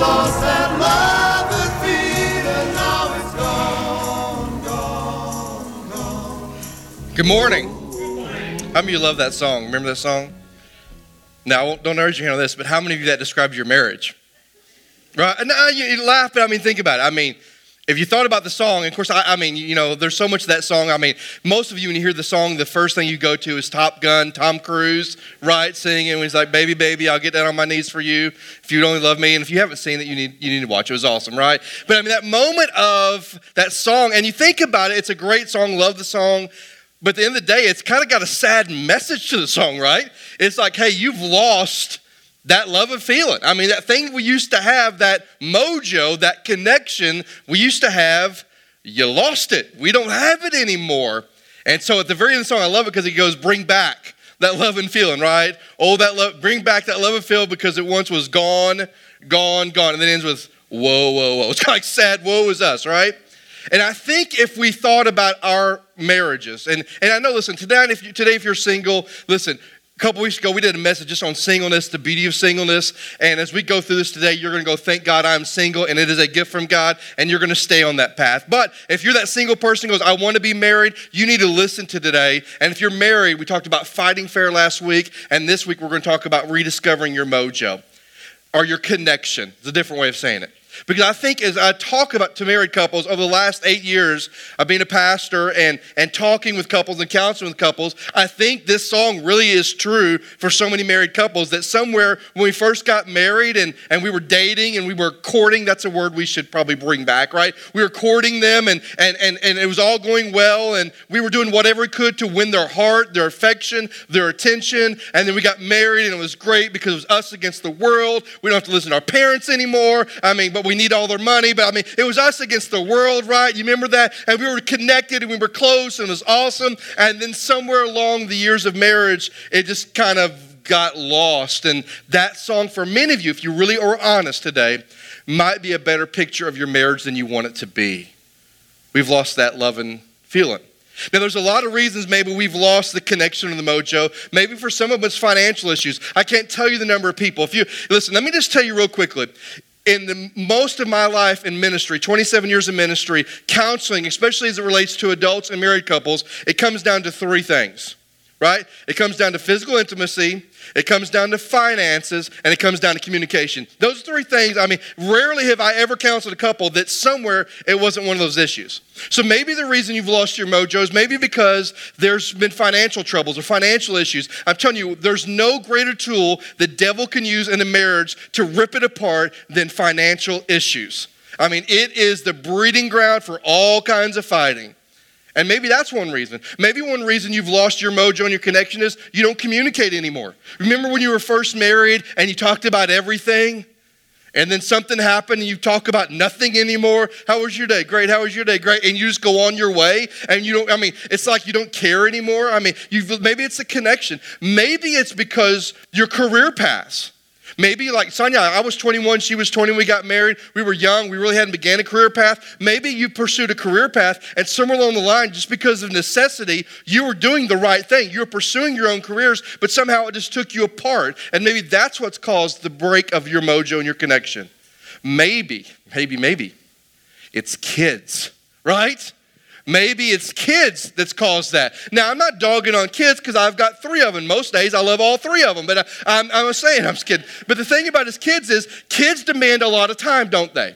lost that love and fear, and now it's gone, gone, gone. Good morning. How many of you love that song? Remember that song? Now, don't raise your hand on this, but how many of you that describes your marriage? Right? And you laugh, but I mean, think about it. I mean, if you thought about the song, of course, I mean, you know, there's so much of that song. I mean, most of you, when you hear the song, the first thing you go to is Top Gun, Tom Cruise, right, singing. And he's like, baby, baby, I'll get down on my knees for you if you'd only love me. And if you haven't seen it, you need to watch. It was awesome, right? But I mean, that moment of that song, and you think about it, it's a great song, love the song. But at the end of the day, it's kind of got a sad message to the song, right? It's like, hey, you've lost that love and feeling. I mean, that thing we used to have, that mojo, that connection we used to have, you lost it. We don't have it anymore. And so at the very end of the song, I love it because it goes, bring back that love and feeling, right? Oh, that love, bring back that love and feeling because it once was gone, gone, gone. And then it ends with, whoa, whoa, whoa. It's kind of like sad, woe is us, right? And I think if we thought about our marriages, and I know, listen, today if you're single, listen, a couple weeks ago, we did a message just on singleness, the beauty of singleness. And as we go through this today, you're going to go, thank God I'm single, and it is a gift from God, and you're going to stay on that path. But if you're that single person who goes, I want to be married, you need to listen to today. And if you're married, we talked about fighting fair last week, and this week we're going to talk about rediscovering your mojo or your connection. It's a different way of saying it. Because I think as I talk about to married couples over the last 8 years of being a pastor and talking with couples and counseling with couples, I think this song really is true for so many married couples that somewhere when we first got married and we were dating and we were courting, that's a word we should probably bring back, right? We were courting them and it was all going well and we were doing whatever we could to win their heart, their affection, their attention. And then we got married and it was great because it was us against the world. We don't have to listen to our parents anymore. I mean, but we need all their money, but I mean, it was us against the world, right? You remember that? And we were connected and we were close and it was awesome. And then somewhere along the years of marriage, it just kind of got lost. And that song for many of you, if you really are honest today, might be a better picture of your marriage than you want it to be. We've lost that love and feeling. Now, there's a lot of reasons maybe we've lost the connection and the mojo. Maybe for some of us, financial issues. I can't tell you the number of people. If you listen, let me just tell you real quickly. In the most of my life in ministry, 27 years of ministry, counseling, especially as it relates to adults and married couples, it comes down to three things, right? It comes down to physical intimacy, it comes down to finances, and it comes down to communication. Those three things, I mean, rarely have I ever counseled a couple that somewhere it wasn't one of those issues. So maybe the reason you've lost your mojo is maybe because there's been financial troubles or financial issues. I'm telling you, there's no greater tool the devil can use in a marriage to rip it apart than financial issues. I mean, it is the breeding ground for all kinds of fighting. And maybe that's one reason. Maybe one reason you've lost your mojo and your connection is you don't communicate anymore. Remember when you were first married and you talked about everything? And then something happened and you talk about nothing anymore. How was your day? Great. How was your day? Great. And you just go on your way. And you don't, I mean, it's like you don't care anymore. I mean, maybe it's a connection. Maybe it's because your career paths. Maybe like Sonya, I was 21, she was 20, we got married, we were young, we really hadn't began a career path. Maybe you pursued a career path and somewhere along the line, just because of necessity, you were doing the right thing. You were pursuing your own careers, but somehow it just took you apart. And maybe that's what's caused the break of your mojo and your connection. Maybe it's kids, right? Maybe it's kids that's caused that. Now, I'm not dogging on kids because I've got three of them. Most days, I love all three of them. But I'm saying, I'm just kidding. But the thing about his kids is kids demand a lot of time, don't they?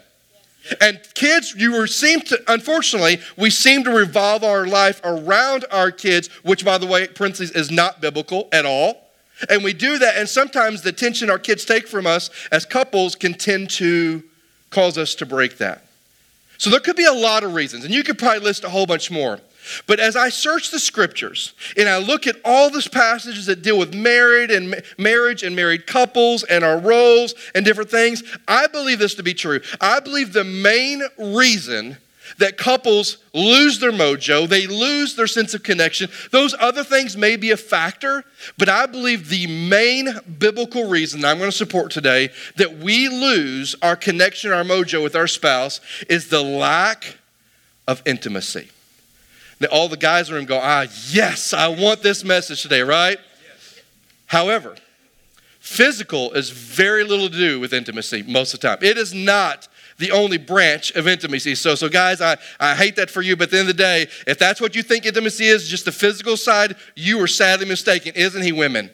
And kids, unfortunately, we seem to revolve our life around our kids, which, by the way, parentheses, is not biblical at all. And we do that. And sometimes the tension our kids take from us as couples can tend to cause us to break that. So there could be a lot of reasons, and you could probably list a whole bunch more. But as I search the scriptures and I look at all these passages that deal with marriage and married couples and our roles and different things, I believe this to be true. I believe the main reason that couples lose their mojo, they lose their sense of connection. Those other things may be a factor, but I believe the main biblical reason I'm going to support today that we lose our connection, our mojo with our spouse is the lack of intimacy. Now, all the guys in the room go, yes, I want this message today, right? Yes. However, Physical is very little to do with intimacy most of the time. It is not the only branch of intimacy. So guys, I hate that for you, but at the end of the day, if that's what you think intimacy is, just the physical side, you are sadly mistaken. Isn't he, women?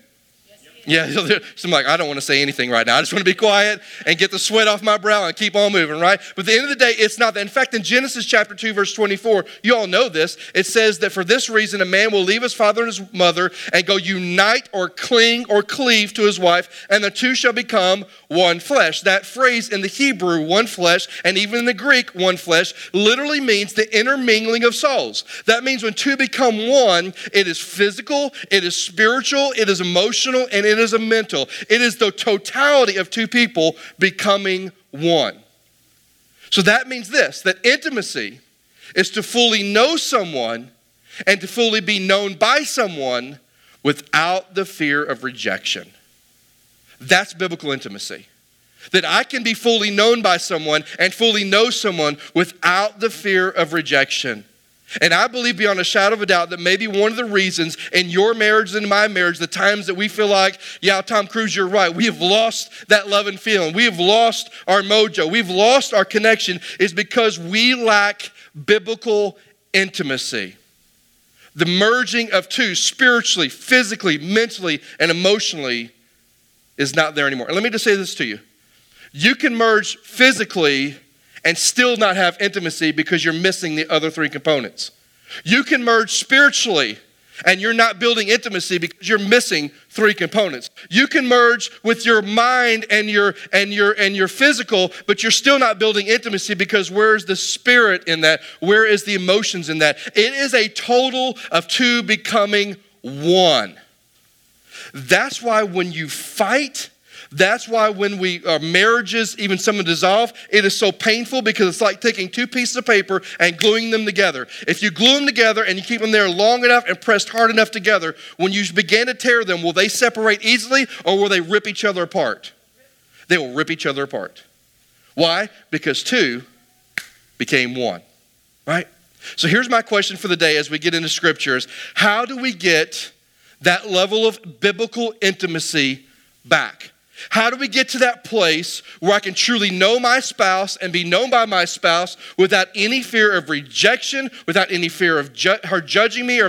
Yes, he is. Yeah, so I'm like, I don't want to say anything right now. I just want to be quiet and get the sweat off my brow and keep on moving, right? But at the end of the day, it's not that. In fact, in Genesis chapter 2, verse 24, you all know this. It says that for this reason, a man will leave his father and his mother and go unite or cling or cleave to his wife, and the two shall become one flesh. That phrase in the Hebrew, one flesh, and even in the Greek, one flesh, literally means the intermingling of souls. That means when two become one, it is physical, it is spiritual, it is emotional, and it is a mental. It is the totality of two people becoming one. So that means this, that intimacy is to fully know someone and to fully be known by someone without the fear of rejection. That's biblical intimacy. That I can be fully known by someone and fully know someone without the fear of rejection. And I believe beyond a shadow of a doubt that maybe one of the reasons in your marriage and in my marriage, the times that we feel like, yeah, Tom Cruise, you're right, we have lost that love and feeling. We have lost our mojo. We've lost our connection is because we lack biblical intimacy. The merging of two spiritually, physically, mentally, and emotionally is not there anymore. And let me just say this to you. You can merge physically and still not have intimacy because you're missing the other three components. You can merge spiritually and you're not building intimacy because you're missing three components. You can merge with your mind and your physical, but you're still not building intimacy because where is the spirit in that? Where is the emotions in that? It is a total of two becoming one. That's why when you fight, that's why when our marriages, even some dissolve, it is so painful because it's like taking two pieces of paper and gluing them together. If you glue them together and you keep them there long enough and pressed hard enough together, when you begin to tear them, will they separate easily or will they rip each other apart? They will rip each other apart. Why? Because two became one, right? So here's my question for the day as we get into scriptures. How do we get that level of biblical intimacy back? How do we get to that place where I can truly know my spouse and be known by my spouse without any fear of rejection, without any fear of her judging me or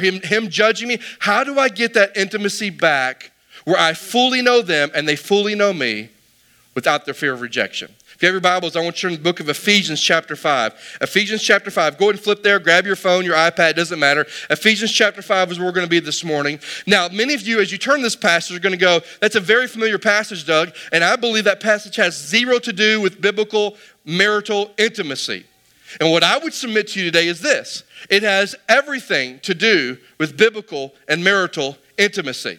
him judging me? How do I get that intimacy back where I fully know them and they fully know me without their fear of rejection? If you have your Bibles, I want you to turn to the book of Ephesians chapter 5. Ephesians chapter 5. Go ahead and flip there. Grab your phone, your iPad. It doesn't matter. Ephesians chapter 5 is where we're going to be this morning. Now, many of you, as you turn this passage, are going to go, that's a very familiar passage, Doug. And I believe that passage has zero to do with biblical marital intimacy. And what I would submit to you today is this. It has everything to do with biblical and marital intimacy.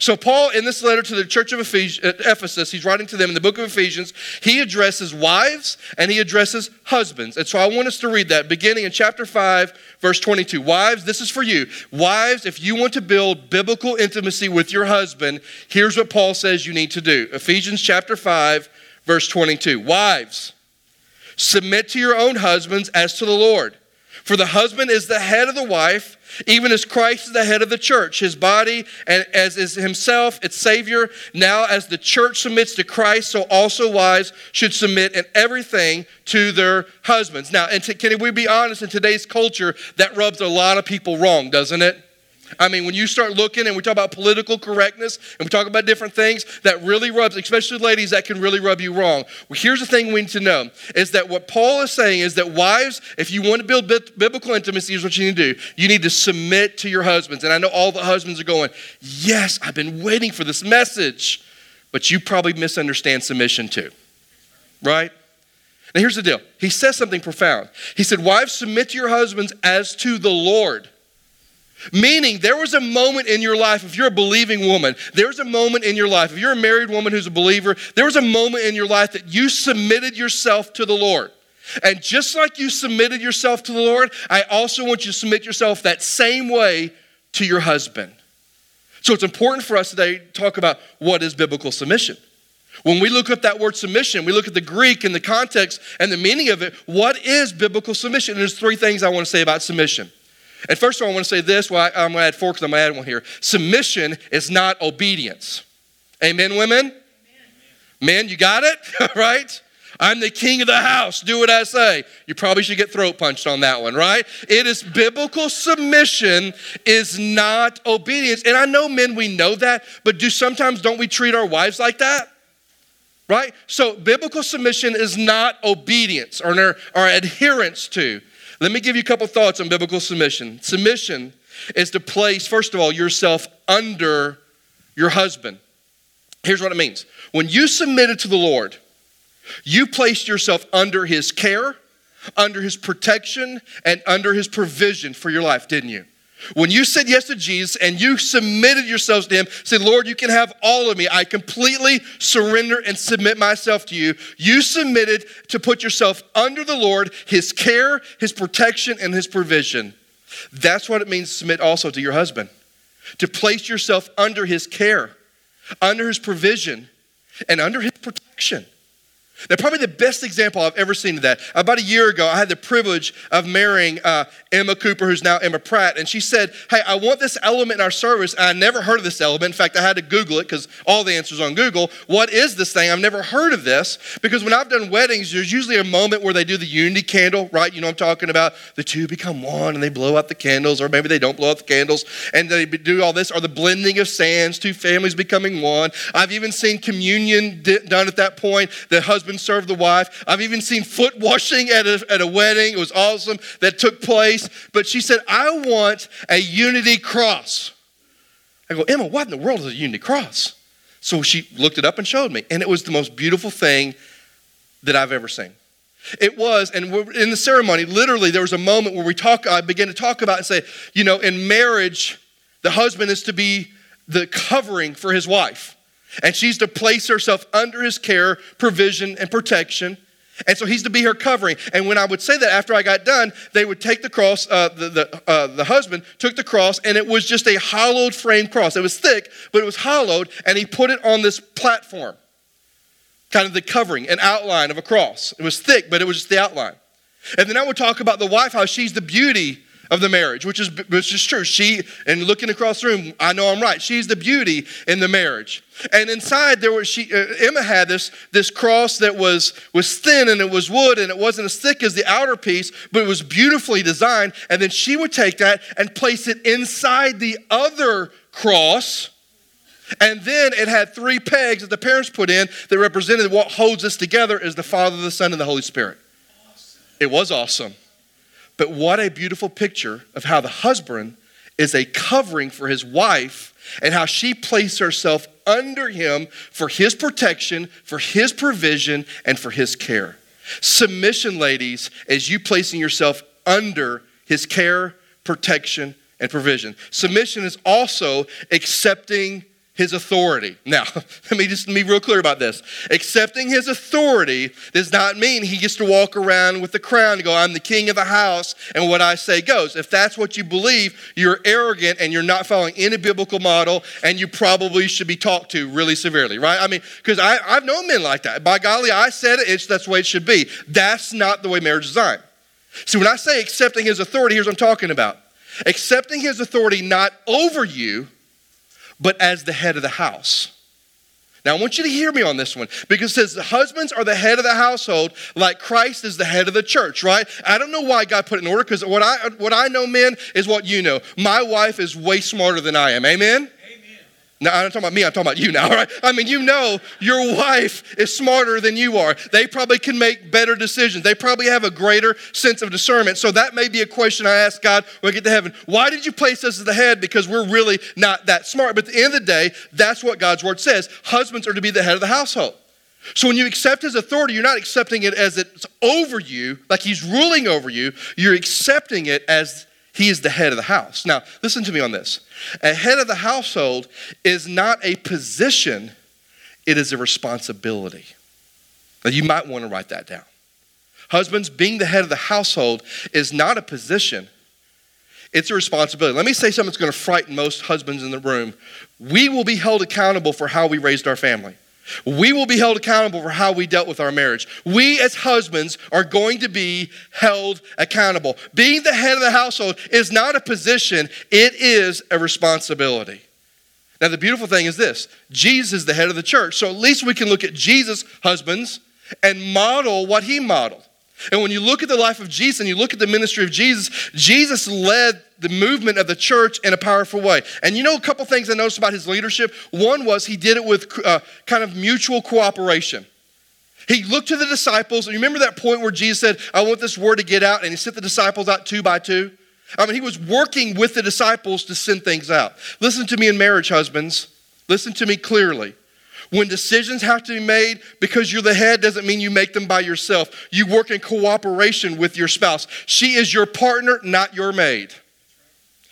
So Paul, in this letter to the church of Ephesus, he's writing to them in the book of Ephesians, he addresses wives and he addresses husbands. And so I want us to read that beginning in chapter 5, verse 22. Wives, this is for you. Wives, if you want to build biblical intimacy with your husband, here's what Paul says you need to do. Ephesians chapter 5, verse 22. Wives, submit to your own husbands as to the Lord. For the husband is the head of the wife, even as Christ is the head of the church, his body, and as is himself, its Savior. Now as the church submits to Christ, so also wives should submit in everything to their husbands. Now, and can we be honest, in today's culture, that rubs a lot of people wrong, doesn't it? I mean, when you start looking and we talk about political correctness and we talk about different things, that really rubs, especially ladies, that can really rub you wrong. Well, here's the thing we need to know is that what Paul is saying is that wives, if you want to build biblical intimacy, here's what you need to do. You need to submit to your husbands. And I know all the husbands are going, yes, I've been waiting for this message, but you probably misunderstand submission too, right? Now here's the deal. He says something profound. He said, wives, submit to your husbands as to the Lord. Meaning there was a moment in your life, if you're a believing woman, there's a moment in your life, if you're a married woman who's a believer, there was a moment in your life that you submitted yourself to the Lord. And just like you submitted yourself to the Lord, I also want you to submit yourself that same way to your husband. So it's important for us today to talk about what is biblical submission. When we look up that word submission, we look at the Greek and the context and the meaning of it. What is biblical submission? And there's three things I want to say about submission. And first of all, I want to say this. Well, I'm going to add four because I'm going to add one here. Submission is not obedience. Amen, women? Amen. Men, you got it? Right? I'm the king of the house. Do what I say. You probably should get throat punched on that one, right? It is biblical submission is not obedience. And I know, men, we know that, but don't we treat our wives like that? Right? So biblical submission is not obedience or our adherence to. Let me give you a couple thoughts on biblical submission. Submission is to place, first of all, yourself under your husband. Here's what it means. When you submitted to the Lord, you placed yourself under his care, under his protection, and under his provision for your life, didn't you? When you said yes to Jesus and you submitted yourselves to him, said, Lord, you can have all of me. I completely surrender and submit myself to you. You submitted to put yourself under the Lord, his care, his protection, and his provision. That's what it means to submit also to your husband, to place yourself under his care, under his provision, and under his protection. Now, probably the best example I've ever seen of that. About a year ago, I had the privilege of marrying Emma Cooper, who's now Emma Pratt, and she said, hey, I want this element in our service. I never heard of this element. In fact, I had to Google it because all the answers on Google. What is this thing? I've never heard of this, because when I've done weddings, there's usually a moment where they do the unity candle, right? You know what I'm talking about? The two become one, and they blow out the candles, or maybe they don't blow out the candles, and they do all this, or the blending of sands, two families becoming one. I've even seen communion done at that point. The husband served the wife. I've even seen foot washing at a wedding. It was awesome that took place. But she said, I want a unity cross. I go, Emma, what in the world is a unity cross? So she looked it up and showed me. And it was the most beautiful thing that I've ever seen. It was, and in the ceremony, literally there was a moment where I began to talk about and say, you know, in marriage, the husband is to be the covering for his wife. And she's to place herself under his care, provision, and protection. And so he's to be her covering. And when I would say that after I got done, they would take the cross, the husband took the cross, and it was just a hollowed frame cross. It was thick, but it was hollowed, and he put it on this platform, kind of the covering, an outline of a cross. It was thick, but it was just the outline. And then I would talk about the wife, how she's the beauty of the marriage, which is true. She, and looking across the room, I know I'm right. She's the beauty in the marriage. And inside there was Emma had this cross that was thin, and it was wood, and it wasn't as thick as the outer piece, but it was beautifully designed. And then she would take that and place it inside the other cross. And then it had three pegs that the parents put in that represented what holds us together is the Father, the Son, and the Holy Spirit. Awesome. It was awesome. But what a beautiful picture of how the husband is a covering for his wife and how she placed herself under him for his protection, for his provision, and for his care. Submission, ladies, is you placing yourself under his care, protection, and provision. Submission is also accepting his authority. Now, let me just be real clear about this. Accepting his authority does not mean he gets to walk around with the crown and go, I'm the king of the house, and what I say goes. If that's what you believe, you're arrogant and you're not following any biblical model, and you probably should be talked to really severely, right? I mean, because I've known men like that. By golly, I said it, that's the way it should be. That's not the way marriage is designed. So when I say accepting his authority, here's what I'm talking about. Accepting his authority not over you, but as the head of the house. Now, I want you to hear me on this one, because it says the husbands are the head of the household like Christ is the head of the church, right? I don't know why God put it in order, because what I know, men, is what you know. My wife is way smarter than I am, amen? Now, I'm not talking about me, I'm talking about you now, right? I mean, you know your wife is smarter than you are. They probably can make better decisions. They probably have a greater sense of discernment. So that may be a question I ask God when I get to heaven. Why did you place us as the head? Because we're really not that smart. But at the end of the day, that's what God's word says. Husbands are to be the head of the household. So when you accept his authority, you're not accepting it as it's over you, like he's ruling over you. You're accepting it as he is the head of the house. Now, listen to me on this. A head of the household is not a position, it is a responsibility. Now, you might want to write that down. Husbands, being the head of the household is not a position, it's a responsibility. Let me say something that's going to frighten most husbands in the room. We will be held accountable for how we raised our family. We will be held accountable for how we dealt with our marriage. We as husbands are going to be held accountable. Being the head of the household is not a position, it is a responsibility. Now, the beautiful thing is this. Jesus is the head of the church. So at least we can look at Jesus' husbands and model what he modeled. And when you look at the life of Jesus and you look at the ministry of Jesus, Jesus led the movement of the church in a powerful way. And you know a couple things I noticed about his leadership? One was he did it with kind of mutual cooperation. He looked to the disciples. And you remember that point where Jesus said, I want this word to get out. And he sent the disciples out two by two. I mean, he was working with the disciples to send things out. Listen to me in marriage, husbands. Listen to me clearly. When decisions have to be made, because you're the head doesn't mean you make them by yourself. You work in cooperation with your spouse. She is your partner, not your maid.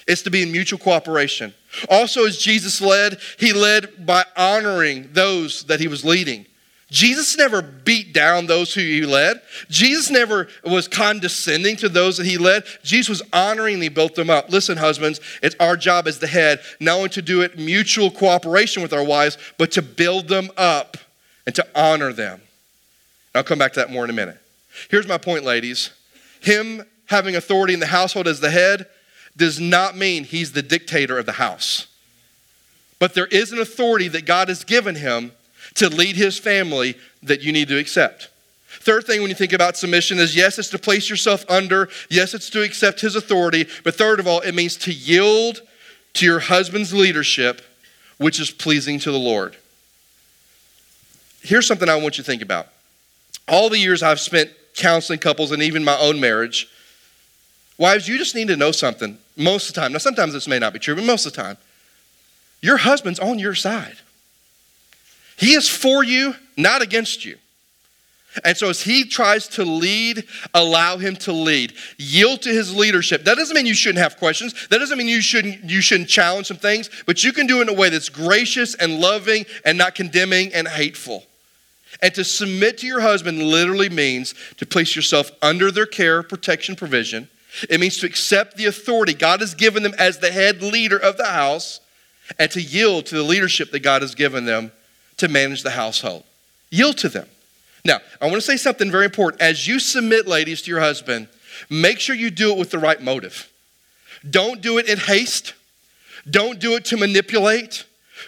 It's to be in mutual cooperation. Also, as Jesus led, he led by honoring those that he was leading. Jesus never beat down those who he led. Jesus never was condescending to those that he led. Jesus was honoring and he built them up. Listen, husbands, it's our job as the head, not only to do it mutual cooperation with our wives, but to build them up and to honor them. I'll come back to that more in a minute. Here's my point, ladies. Him having authority in the household as the head does not mean he's the dictator of the house. But there is an authority that God has given him to lead his family that you need to accept. Third thing when you think about submission is, yes, it's to place yourself under. Yes, it's to accept his authority. But third of all, it means to yield to your husband's leadership, which is pleasing to the Lord. Here's something I want you to think about. All the years I've spent counseling couples and even my own marriage, wives, you just need to know something most of the time. Now, sometimes this may not be true, but most of the time, your husband's on your side. He is for you, not against you. And so as he tries to lead, allow him to lead. Yield to his leadership. That doesn't mean you shouldn't have questions. That doesn't mean you shouldn't challenge some things. But you can do it in a way that's gracious and loving and not condemning and hateful. And to submit to your husband literally means to place yourself under their care, protection, provision. It means to accept the authority God has given them as the head leader of the house and to yield to the leadership that God has given them to manage the household. Yield to them. Now, I want to say something very important. As you submit, ladies, to your husband, make sure you do it with the right motive. Don't do it in haste. Don't do it to manipulate.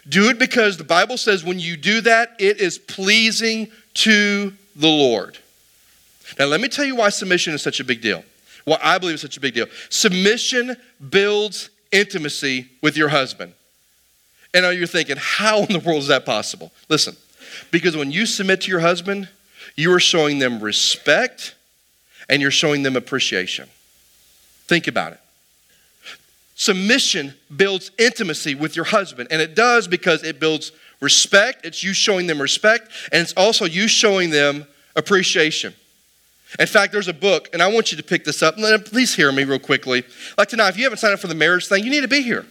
Do it because the Bible says when you do that, it is pleasing to the Lord. Now, let me tell you why submission is such a big deal. Why I believe it's such a big deal. Submission builds intimacy with your husband. And now you're thinking, how in the world is that possible? Listen, because when you submit to your husband, you are showing them respect and you're showing them appreciation. Think about it. Submission builds intimacy with your husband, and it does because it builds respect. It's you showing them respect, and it's also you showing them appreciation. In fact, there's a book, and I want you to pick this up. Please hear me real quickly. Like tonight, if you haven't signed up for the marriage thing, you need to be here.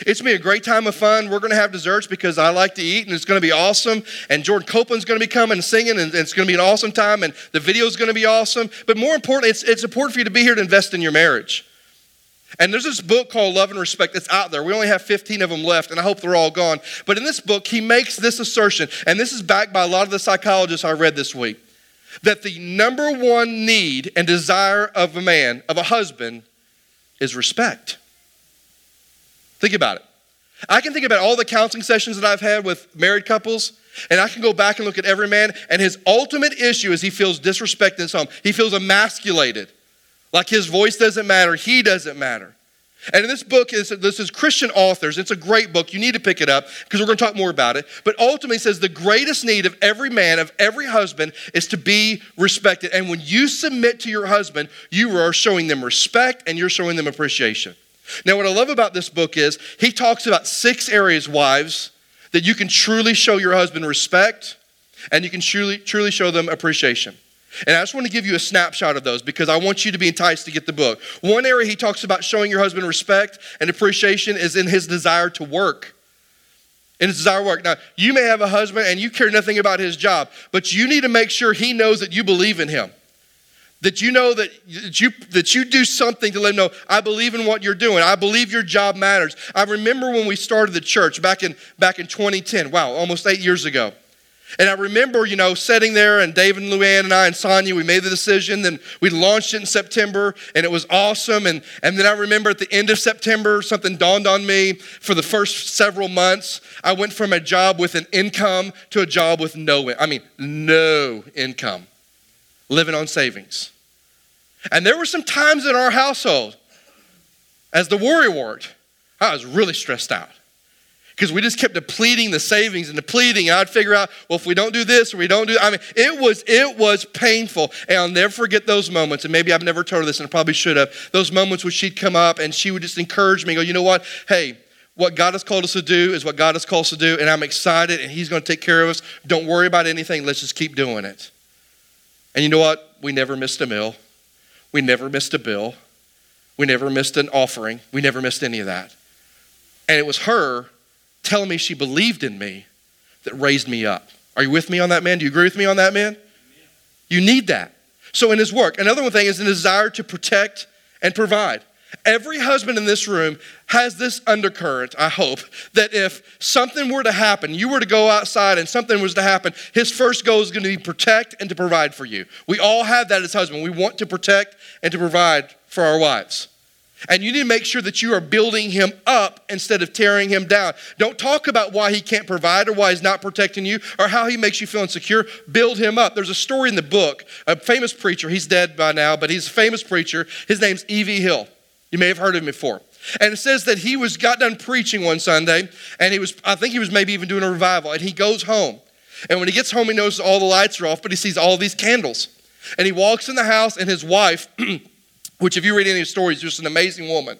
It's going to be a great time of fun. We're going to have desserts because I like to eat, and it's going to be awesome. And Jordan Copeland's going to be coming and singing, and it's going to be an awesome time, and the video's going to be awesome. But more importantly, it's important for you to be here to invest in your marriage. And there's this book called Love and Respect that's out there. We only have 15 of them left, and I hope they're all gone. But in this book, he makes this assertion, and this is backed by a lot of the psychologists I read this week, that the number one need and desire of a man, of a husband, is respect. Think about it. I can think about all the counseling sessions that I've had with married couples, and I can go back and look at every man, and his ultimate issue is he feels disrespected in his home. He feels emasculated, like his voice doesn't matter, he doesn't matter. And in this book, this is Christian authors. It's a great book. You need to pick it up because we're going to talk more about it. But ultimately, it says the greatest need of every man, of every husband, is to be respected. And when you submit to your husband, you are showing them respect and you're showing them appreciation. Now, what I love about this book is he talks about 6 areas, wives, that you can truly show your husband respect and you can truly show them appreciation. And I just want to give you a snapshot of those because I want you to be enticed to get the book. One area he talks about showing your husband respect and appreciation is in his desire to work. In his desire to work. Now, you may have a husband and you care nothing about his job, but you need to make sure he knows that you believe in him. That you know that you do something to let him know, I believe in what you're doing. I believe your job matters. I remember when we started the church back in 2010, wow, almost 8 years ago. And I remember, sitting there, and Dave and Luann and I and Sonya, we made the decision, and we launched it in September, and it was awesome. And then I remember at the end of September, something dawned on me. For the first several months, I went from a job with an income to a job with no income, living on savings. And there were some times in our household, as the worrywart, I was really stressed out. Because we just kept depleting the savings and depleting. And I'd figure out, well, if we don't do this or we don't do, it was painful. And I'll never forget those moments. And maybe I've never told her this, and I probably should have. Those moments when she'd come up and she would just encourage me and go, you know what? Hey, what God has called us to do is what God has called us to do. And I'm excited, and he's going to take care of us. Don't worry about anything. Let's just keep doing it. And you know what? We never missed a meal. We never missed a bill. We never missed an offering. We never missed any of that. And it was her telling me she believed in me that raised me up. Are you with me on that, man? Do you agree with me on that, man? Yeah. You need that. So in his work, another thing is a desire to protect and provide. Every husband in this room has this undercurrent, I hope, that if something were to happen, you were to go outside and something was to happen, his first goal is going to be protect and to provide for you. We all have that as husbands. We want to protect and to provide for our wives. And you need to make sure that you are building him up instead of tearing him down. Don't talk about why he can't provide or why he's not protecting you or how he makes you feel insecure. Build him up. There's a story in the book, a famous preacher. He's dead by now, but he's a famous preacher. His name's E.V. Hill. You may have heard of him before. And it says that he got done preaching one Sunday, and I think he was maybe even doing a revival, and he goes home. And when he gets home, he knows all the lights are off, but he sees all these candles. And he walks in the house, and his wife which if you read any of his stories, just an amazing woman.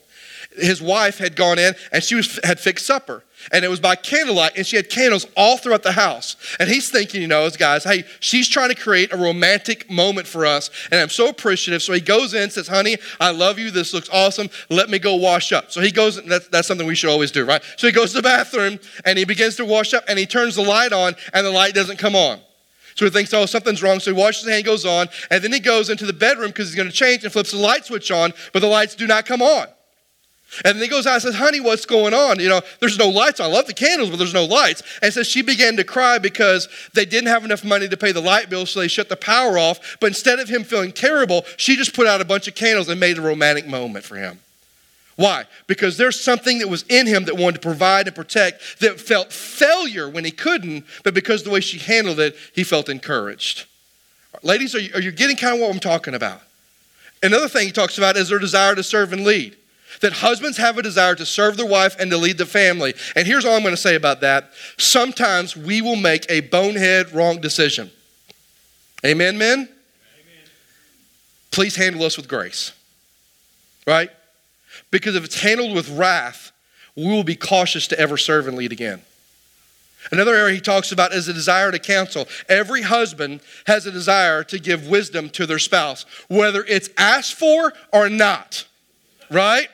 His wife had gone in, and she had fixed supper. And it was by candlelight, and she had candles all throughout the house. And he's thinking, as guys, hey, she's trying to create a romantic moment for us, and I'm so appreciative. So he goes in and says, honey, I love you. This looks awesome. Let me go wash up. So he goes, and that's something we should always do, right? So he goes to the bathroom, and he begins to wash up, and he turns the light on, and the light doesn't come on. So he thinks, something's wrong. So he washes his hand, goes on, and then he goes into the bedroom because he's going to change and flips the light switch on, but the lights do not come on. And then he goes out and says, honey, what's going on? There's no lights on. I love the candles, but there's no lights. And so she began to cry because they didn't have enough money to pay the light bill, so they shut the power off. But instead of him feeling terrible, she just put out a bunch of candles and made a romantic moment for him. Why? Because there's something that was in him that wanted to provide and protect, that felt failure when he couldn't, but because of the way she handled it, he felt encouraged. Ladies, are you getting kind of what I'm talking about? Another thing he talks about is their desire to serve and lead. That husbands have a desire to serve their wife and to lead the family. And here's all I'm going to say about that. Sometimes we will make a bonehead wrong decision. Amen, men? Amen. Please handle us with grace. Right? Because if it's handled with wrath, we will be cautious to ever serve and lead again. Another area he talks about is a desire to counsel. Every husband has a desire to give wisdom to their spouse, whether it's asked for or not, right?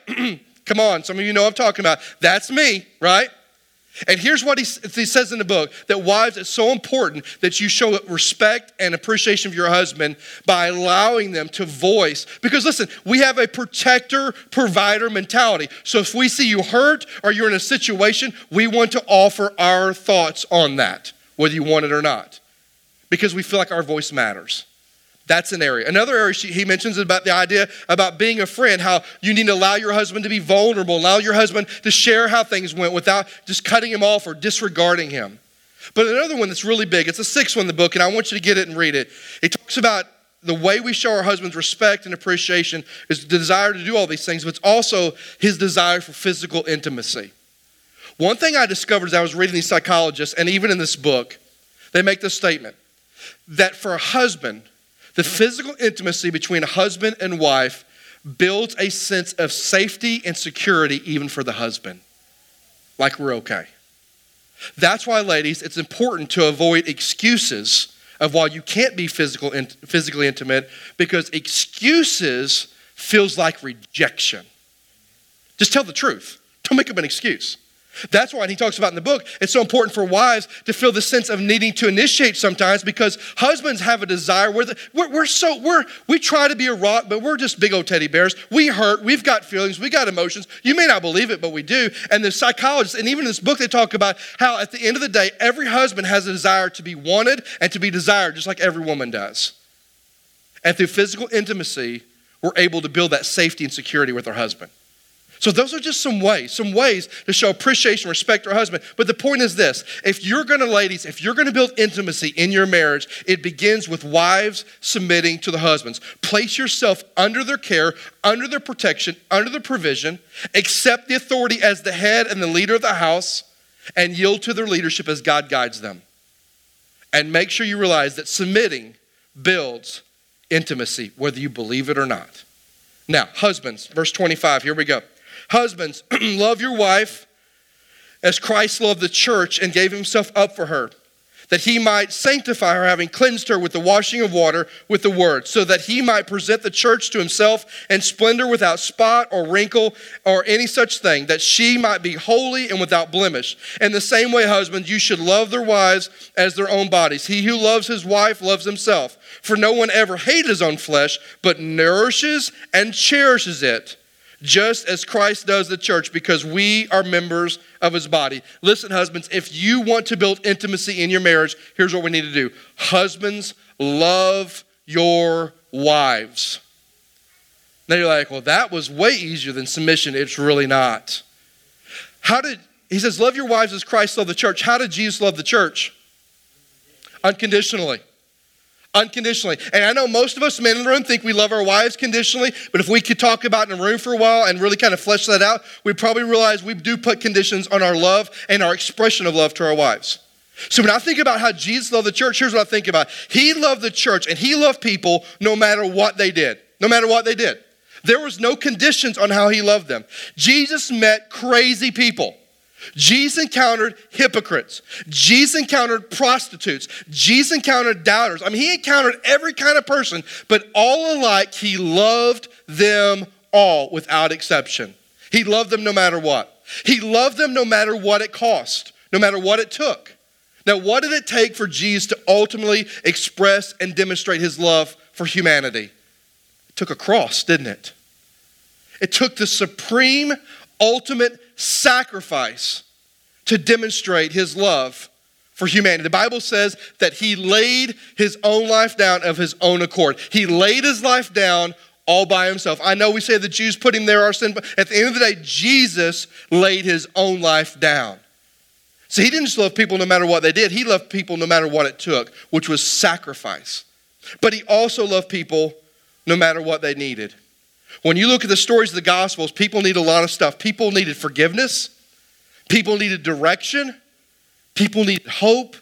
Come on, some of you know I'm talking about. That's me, right? And here's what he says in the book, that wives, it's so important that you show respect and appreciation of your husband by allowing them to voice. Because listen, we have a protector, provider mentality. So if we see you hurt or you're in a situation, we want to offer our thoughts on that, whether you want it or not, because we feel like our voice matters. That's an area. Another area he mentions is about the idea about being a friend, how you need to allow your husband to be vulnerable, allow your husband to share how things went without just cutting him off or disregarding him. But another one that's really big, it's the sixth one in the book, and I want you to get it and read it. It talks about the way we show our husbands respect and appreciation is the desire to do all these things, but it's also his desire for physical intimacy. One thing I discovered as I was reading these psychologists, and even in this book, they make this statement, that for a husband, the physical intimacy between husband and wife builds a sense of safety and security even for the husband, like we're okay. That's why, ladies, it's important to avoid excuses of why you can't be physically intimate, because excuses feels like rejection. Just tell the truth. Don't make up an excuse. That's why, and he talks about in the book, it's so important for wives to feel the sense of needing to initiate sometimes, because husbands have a desire. We try to be a rock, but we're just big old teddy bears. We hurt. We've got feelings. We got emotions. You may not believe it, but we do. And the psychologists, and even in this book, they talk about how at the end of the day, every husband has a desire to be wanted and to be desired, just like every woman does. And through physical intimacy, we're able to build that safety and security with our husband. So those are just some ways to show appreciation, respect to our husband. But the point is this, if you're gonna build intimacy in your marriage, it begins with wives submitting to the husbands. Place yourself under their care, under their protection, under their provision, accept the authority as the head and the leader of the house, and yield to their leadership as God guides them. And make sure you realize that submitting builds intimacy, whether you believe it or not. Now, husbands, verse 25, here we go. Husbands, love your wife as Christ loved the church and gave himself up for her, that he might sanctify her, having cleansed her with the washing of water with the word, so that he might present the church to himself in splendor without spot or wrinkle or any such thing, that she might be holy and without blemish. In the same way, husbands, you should love their wives as their own bodies. He who loves his wife loves himself, for no one ever hated his own flesh, but nourishes and cherishes it, just as Christ does the church, because we are members of his body. Listen, husbands, if you want to build intimacy in your marriage, here's what we need to do. Husbands, love your wives. Now you're like, well, that was way easier than submission. It's really not. He says, love your wives as Christ loved the church. How did Jesus love the church? Unconditionally. And I know most of us men in the room think we love our wives conditionally, but if we could talk about in a room for a while and really kind of flesh that out, we'd probably realize we do put conditions on our love and our expression of love to our wives. So when I think about how Jesus loved the church, here's what I think about. He loved the church and he loved people no matter what they did. There was no conditions on how he loved them. Jesus met crazy people. Jesus encountered hypocrites. Jesus encountered prostitutes. Jesus encountered doubters. I mean, he encountered every kind of person, but all alike, he loved them all without exception. He loved them no matter what. He loved them no matter what it cost, no matter what it took. Now, what did it take for Jesus to ultimately express and demonstrate his love for humanity? It took a cross, didn't it? It took the supreme, ultimate sacrifice to demonstrate his love for humanity. The Bible says that he laid his own life down of his own accord. He laid his life down all by himself. I know we say the Jews put him there, our sin, but at the end of the day, Jesus laid his own life down. So he didn't just love people no matter what they did. He loved people no matter what it took, which was sacrifice. But he also loved people no matter what they needed. When you look at the stories of the Gospels, people need a lot of stuff. People needed forgiveness. People needed direction. People needed hope.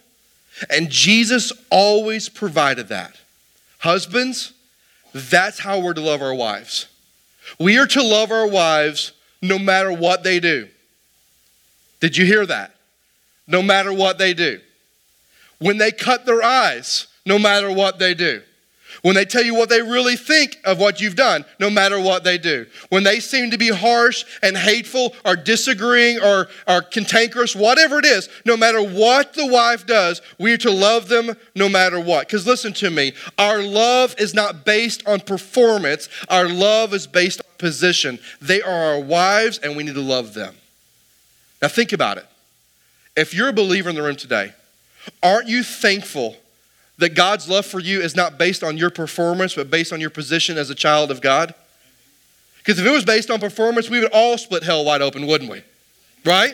And Jesus always provided that. Husbands, that's how we're to love our wives. We are to love our wives no matter what they do. Did you hear that? No matter what they do. When they cut their eyes, no matter what they do. When they tell you what they really think of what you've done, no matter what they do. When they seem to be harsh and hateful or disagreeing or cantankerous, whatever it is, no matter what the wife does, we are to love them no matter what. Because listen to me, our love is not based on performance. Our love is based on position. They are our wives and we need to love them. Now think about it. If you're a believer in the room today, aren't you thankful that God's love for you is not based on your performance, but based on your position as a child of God? Because if it was based on performance, we would all split hell wide open, wouldn't we? Right?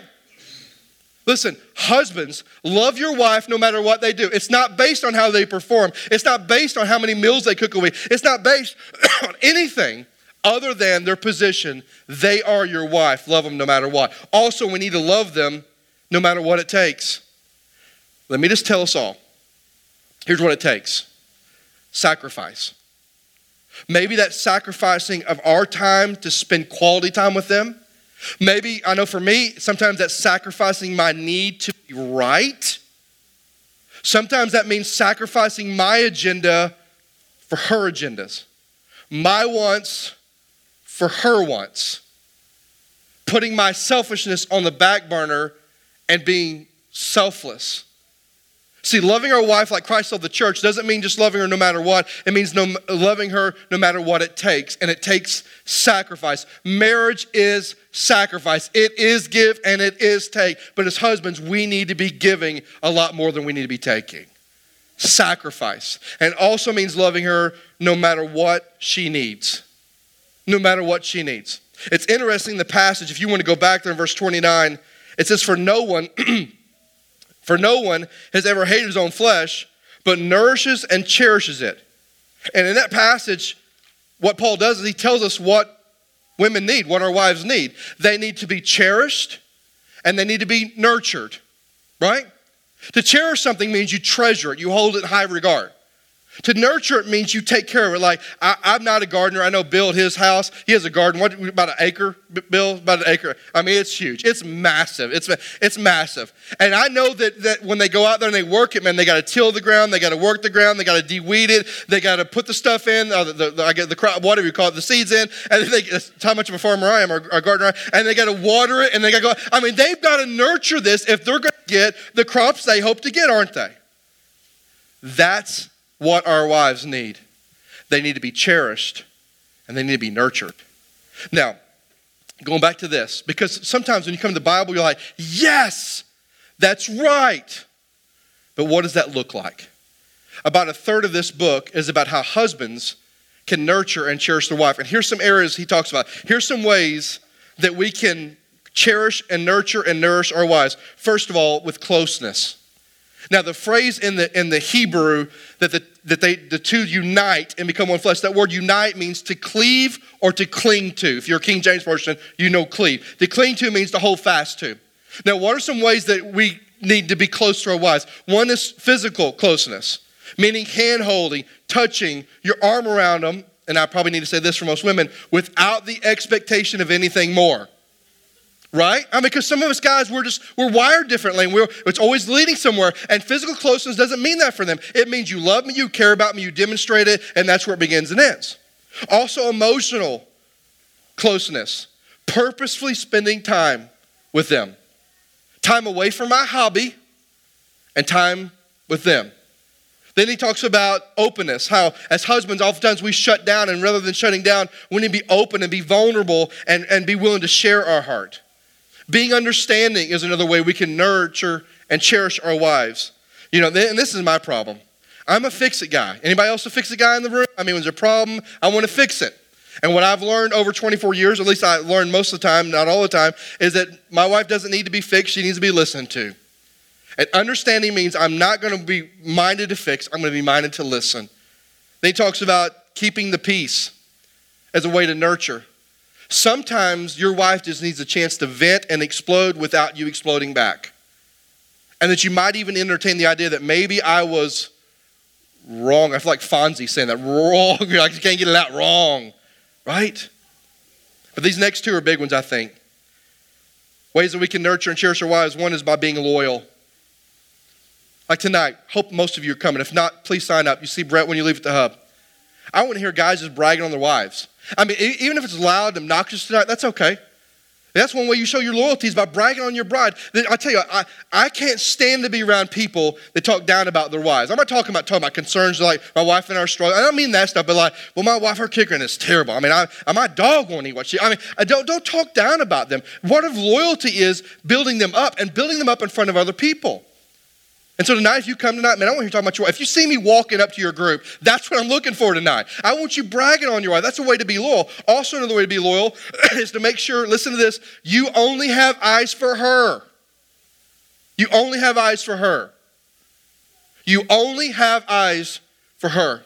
Listen, husbands, love your wife no matter what they do. It's not based on how they perform. It's not based on how many meals they cook a week. It's not based on anything other than their position. They are your wife. Love them no matter what. Also, we need to love them no matter what it takes. Let me just tell us all. Here's what it takes. Sacrifice. Maybe that's sacrificing of our time to spend quality time with them. Maybe, I know for me, sometimes that's sacrificing my need to be right. Sometimes that means sacrificing my agenda for her agendas. My wants for her wants. putting my selfishness on the back burner and being selfless. See, loving our wife like Christ loved the church doesn't mean just loving her no matter what. It means loving her no matter what it takes. And it takes sacrifice. Marriage is sacrifice. It is give and it is take. But as husbands, we need to be giving a lot more than we need to be taking. Sacrifice. And also means loving her no matter what she needs. No matter what she needs. It's interesting, the passage, if you want to go back there in verse 29, it says, For no one has ever hated his own flesh, but nourishes and cherishes it. And in that passage, what Paul does is he tells us what women need, what our wives need. They need to be cherished and they need to be nurtured, right? To cherish something means you treasure it, you hold it in high regard. To nurture it means you take care of it. Like, I'm not a gardener. I know Bill at his house, he has a garden. What, about an acre, Bill? About an acre. I mean, it's huge. It's massive. It's massive. And I know that when they go out there and they work it, man, they got to till the ground. They got to work the ground. They got to de-weed it. They got to put the stuff in, the crop, whatever you call it, the seeds in. And then that's how much of a farmer I am or gardener I am. And they got to water it. And they got to go. I mean, they've got to nurture this if they're going to get the crops they hope to get, aren't they? That's what our wives need. They need to be cherished and they need to be nurtured. Now, going back to this, because sometimes when you come to the Bible, you're like, yes, that's right. But what does that look like? About a third of this book is about how husbands can nurture and cherish their wife. And here's some areas he talks about. Here's some ways that we can cherish and nurture and nourish our wives. First of all, with closeness. Now, the phrase in the Hebrew that the two unite and become one flesh, that word unite means to cleave or to cling to. If you're a King James person, you know cleave. To cling to means to hold fast to. Now, what are some ways that we need to be close to our wives? One is physical closeness, meaning hand-holding, touching, your arm around them, and I probably need to say this for most women, without the expectation of anything more. Right? I mean, because some of us guys, we're wired differently and it's always leading somewhere. And physical closeness doesn't mean that for them. It means you love me, you care about me, you demonstrate it, and that's where it begins and ends. Also, emotional closeness, purposefully spending time with them. Time away from my hobby and time with them. Then he talks about openness, how as husbands, oftentimes we shut down, and rather than shutting down, we need to be open and be vulnerable and be willing to share our heart. Being understanding is another way we can nurture and cherish our wives. You know, and this is my problem. I'm a fix-it guy. Anybody else a fix-it guy in the room? I mean, when there's a problem, I want to fix it. And what I've learned over 24 years, at least I learned most of the time, not all the time, is that my wife doesn't need to be fixed. She needs to be listened to. And understanding means I'm not going to be minded to fix. I'm going to be minded to listen. Then he talks about keeping the peace as a way to nurture. Sometimes your wife just needs a chance to vent and explode without you exploding back. And that you might even entertain the idea that maybe I was wrong. I feel like Fonzie saying that, wrong. I just can't get it out, wrong, right? But these next two are big ones, I think. Ways that we can nurture and cherish our wives. One is by being loyal. Like tonight, hope most of you are coming. If not, please sign up. You see Brett when you leave at the hub. I want to hear guys just bragging on their wives. I mean, even if it's loud and obnoxious tonight, that's okay. That's one way you show your loyalty is by bragging on your bride. I tell you, I can't stand to be around people that talk down about their wives. I'm not talking about concerns like my wife and our struggle. I don't mean that stuff, but like, well, my wife, her kicking is terrible. I mean, my dog won't eat what she. I mean, don't talk down about them. Part of loyalty is building them up and building them up in front of other people. And so tonight, if you come tonight, man, I want you talking about your wife. If you see me walking up to your group, that's what I'm looking for tonight. I want you bragging on your wife. That's a way to be loyal. Also, another way to be loyal is to make sure, listen to this, you only have eyes for her. You only have eyes for her. You only have eyes for her.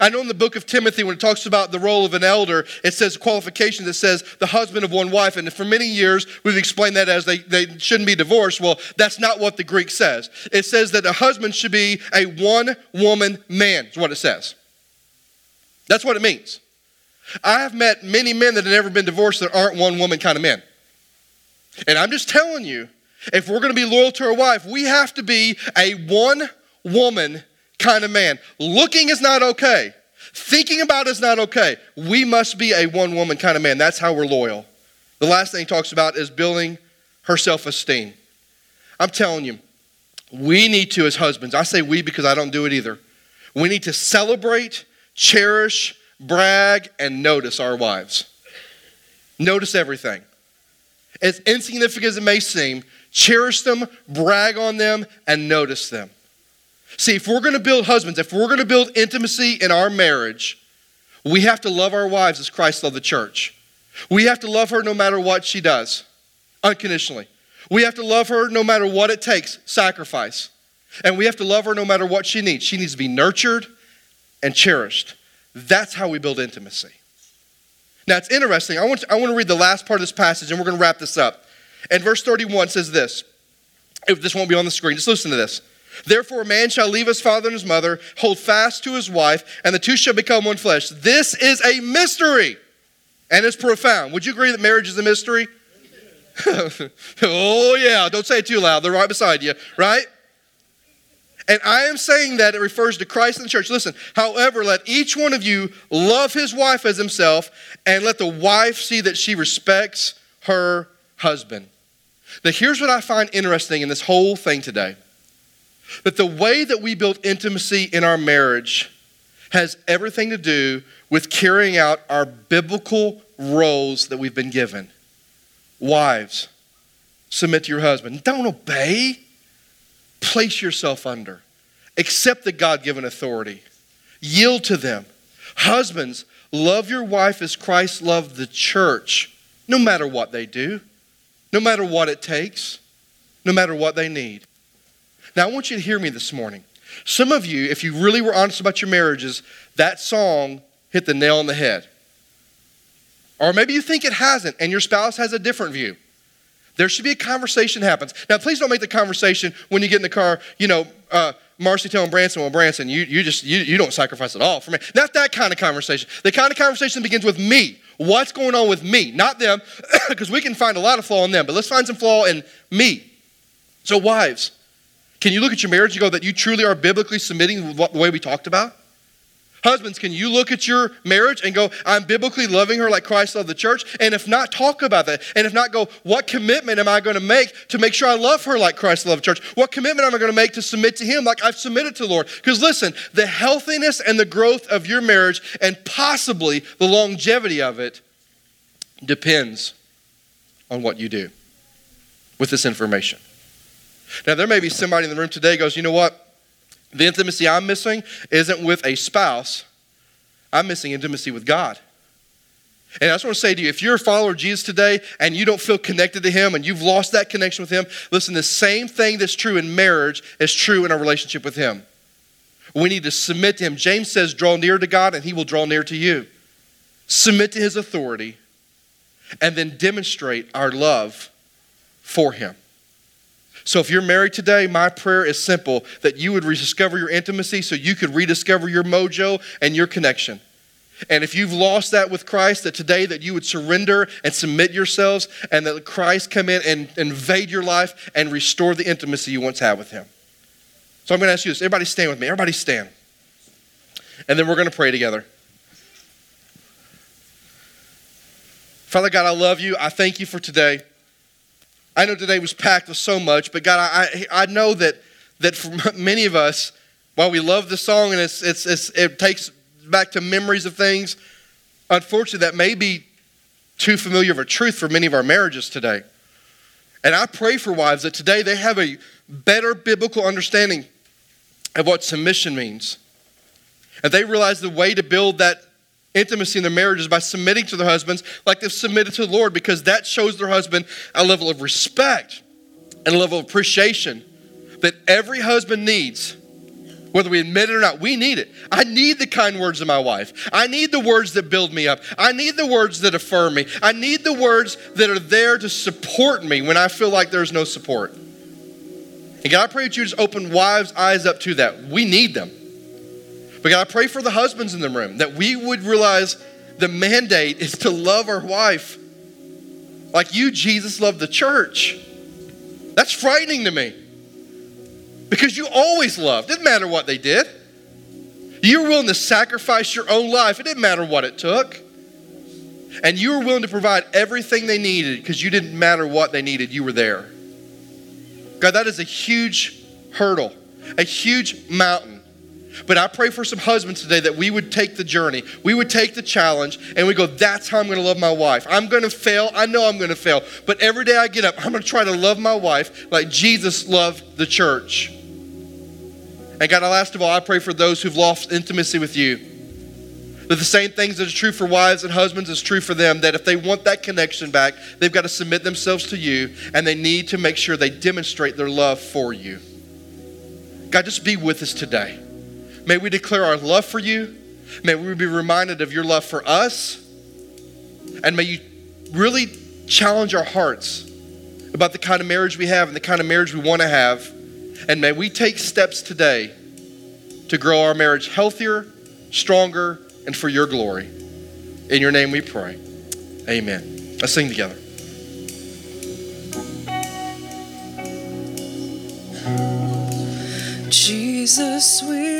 I know in the book of Timothy, when it talks about the role of an elder, it says qualifications, it says the husband of one wife. And for many years, we've explained that as they shouldn't be divorced. Well, that's not what the Greek says. It says that a husband should be a one-woman man, is what it says. That's what it means. I have met many men that have never been divorced that aren't one-woman kind of men. And I'm just telling you, if we're going to be loyal to our wife, we have to be a one-woman man. Kind of man. Looking is not okay. Thinking about is not okay. We must be a one-woman kind of man. That's how we're loyal. The last thing he talks about is building her self-esteem. I'm telling you, we need to, as husbands, I say we because I don't do it either, we need to celebrate, cherish, brag, and notice our wives. Notice everything. As insignificant as it may seem, cherish them, brag on them, and notice them. See, if we're going to build husbands, if we're going to build intimacy in our marriage, we have to love our wives as Christ loved the church. We have to love her no matter what she does, unconditionally. We have to love her no matter what it takes, sacrifice. And we have to love her no matter what she needs. She needs to be nurtured and cherished. That's how we build intimacy. Now, it's interesting. I want to read the last part of this passage, and we're going to wrap this up. And verse 31 says this. This won't be on the screen. Just listen to this. Therefore, a man shall leave his father and his mother, hold fast to his wife, and the two shall become one flesh. This is a mystery, and it's profound. Would you agree that marriage is a mystery? Oh, yeah. Don't say it too loud. They're right beside you, right? And I am saying that it refers to Christ and the church. Listen, however, let each one of you love his wife as himself, and let the wife see that she respects her husband. Now, here's what I find interesting in this whole thing today. That the way that we build intimacy in our marriage has everything to do with carrying out our biblical roles that we've been given. Wives, submit to your husband. Don't obey. Place yourself under. Accept the God-given authority. Yield to them. Husbands, love your wife as Christ loved the church, no matter what they do, no matter what it takes, no matter what they need. Now, I want you to hear me this morning. Some of you, if you really were honest about your marriages, that song hit the nail on the head. Or maybe you think it hasn't, and your spouse has a different view. There should be a conversation happens. Now, please don't make the conversation when you get in the car, Marcy telling Branson, well, Branson, you don't sacrifice at all for me. Not that kind of conversation. The kind of conversation begins with me. What's going on with me? Not them, because we can find a lot of flaw in them, but let's find some flaw in me. So wives, can you look at your marriage and go that you truly are biblically submitting the way we talked about? Husbands, can you look at your marriage and go, I'm biblically loving her like Christ loved the church? And if not, talk about that. And if not, go, what commitment am I going to make sure I love her like Christ loved the church? What commitment am I going to make to submit to him like I've submitted to the Lord? Because listen, the healthiness and the growth of your marriage and possibly the longevity of it depends on what you do with this information. Now, there may be somebody in the room today goes, you know what? The intimacy I'm missing isn't with a spouse. I'm missing intimacy with God. And I just want to say to you, if you're a follower of Jesus today and you don't feel connected to him and you've lost that connection with him, listen, the same thing that's true in marriage is true in our relationship with him. We need to submit to him. James says, draw near to God and he will draw near to you. Submit to his authority and then demonstrate our love for him. So if you're married today, my prayer is simple, that you would rediscover your intimacy so you could rediscover your mojo and your connection. And if you've lost that with Christ, that today that you would surrender and submit yourselves and that Christ come in and invade your life and restore the intimacy you once had with him. So I'm going to ask you this. Everybody stand with me. Everybody stand. And then we're going to pray together. Father God, I love you. I thank you for today. I know today was packed with so much, but God, I know that for many of us, while we love the song and it takes back to memories of things, unfortunately, that may be too familiar of a truth for many of our marriages today. And I pray for wives that today they have a better biblical understanding of what submission means. And they realize the way to build that intimacy in their marriage is by submitting to their husbands like they've submitted to the Lord, because that shows their husband a level of respect and a level of appreciation that every husband needs, whether we admit it or not. We need it. I need the kind words of my wife. I need the words that build me up. I need the words that affirm me. I need the words that are there to support me when I feel like there's no support. And God, I pray that you just open wives' eyes up to that. We need them. But God, I pray for the husbands in the room that we would realize the mandate is to love our wife like you, Jesus, loved the church. That's frightening to me because you always loved. It didn't matter what they did. You were willing to sacrifice your own life. It didn't matter what it took. And you were willing to provide everything they needed because you didn't matter what they needed. You were there. God, that is a huge hurdle, a huge mountain. But I pray for some husbands today that we would take the journey. We would take the challenge and we go, that's how I'm going to love my wife. I'm going to fail. I know I'm going to fail. But every day I get up, I'm going to try to love my wife like Jesus loved the church. And God, last of all, I pray for those who've lost intimacy with you. That the same things that are true for wives and husbands is true for them. That if they want that connection back, they've got to submit themselves to you. And they need to make sure they demonstrate their love for you. God, just be with us today. May we declare our love for you. May we be reminded of your love for us. And may you really challenge our hearts about the kind of marriage we have and the kind of marriage we want to have. And may we take steps today to grow our marriage healthier, stronger, and for your glory. In your name we pray. Amen. Let's sing together. Jesus, we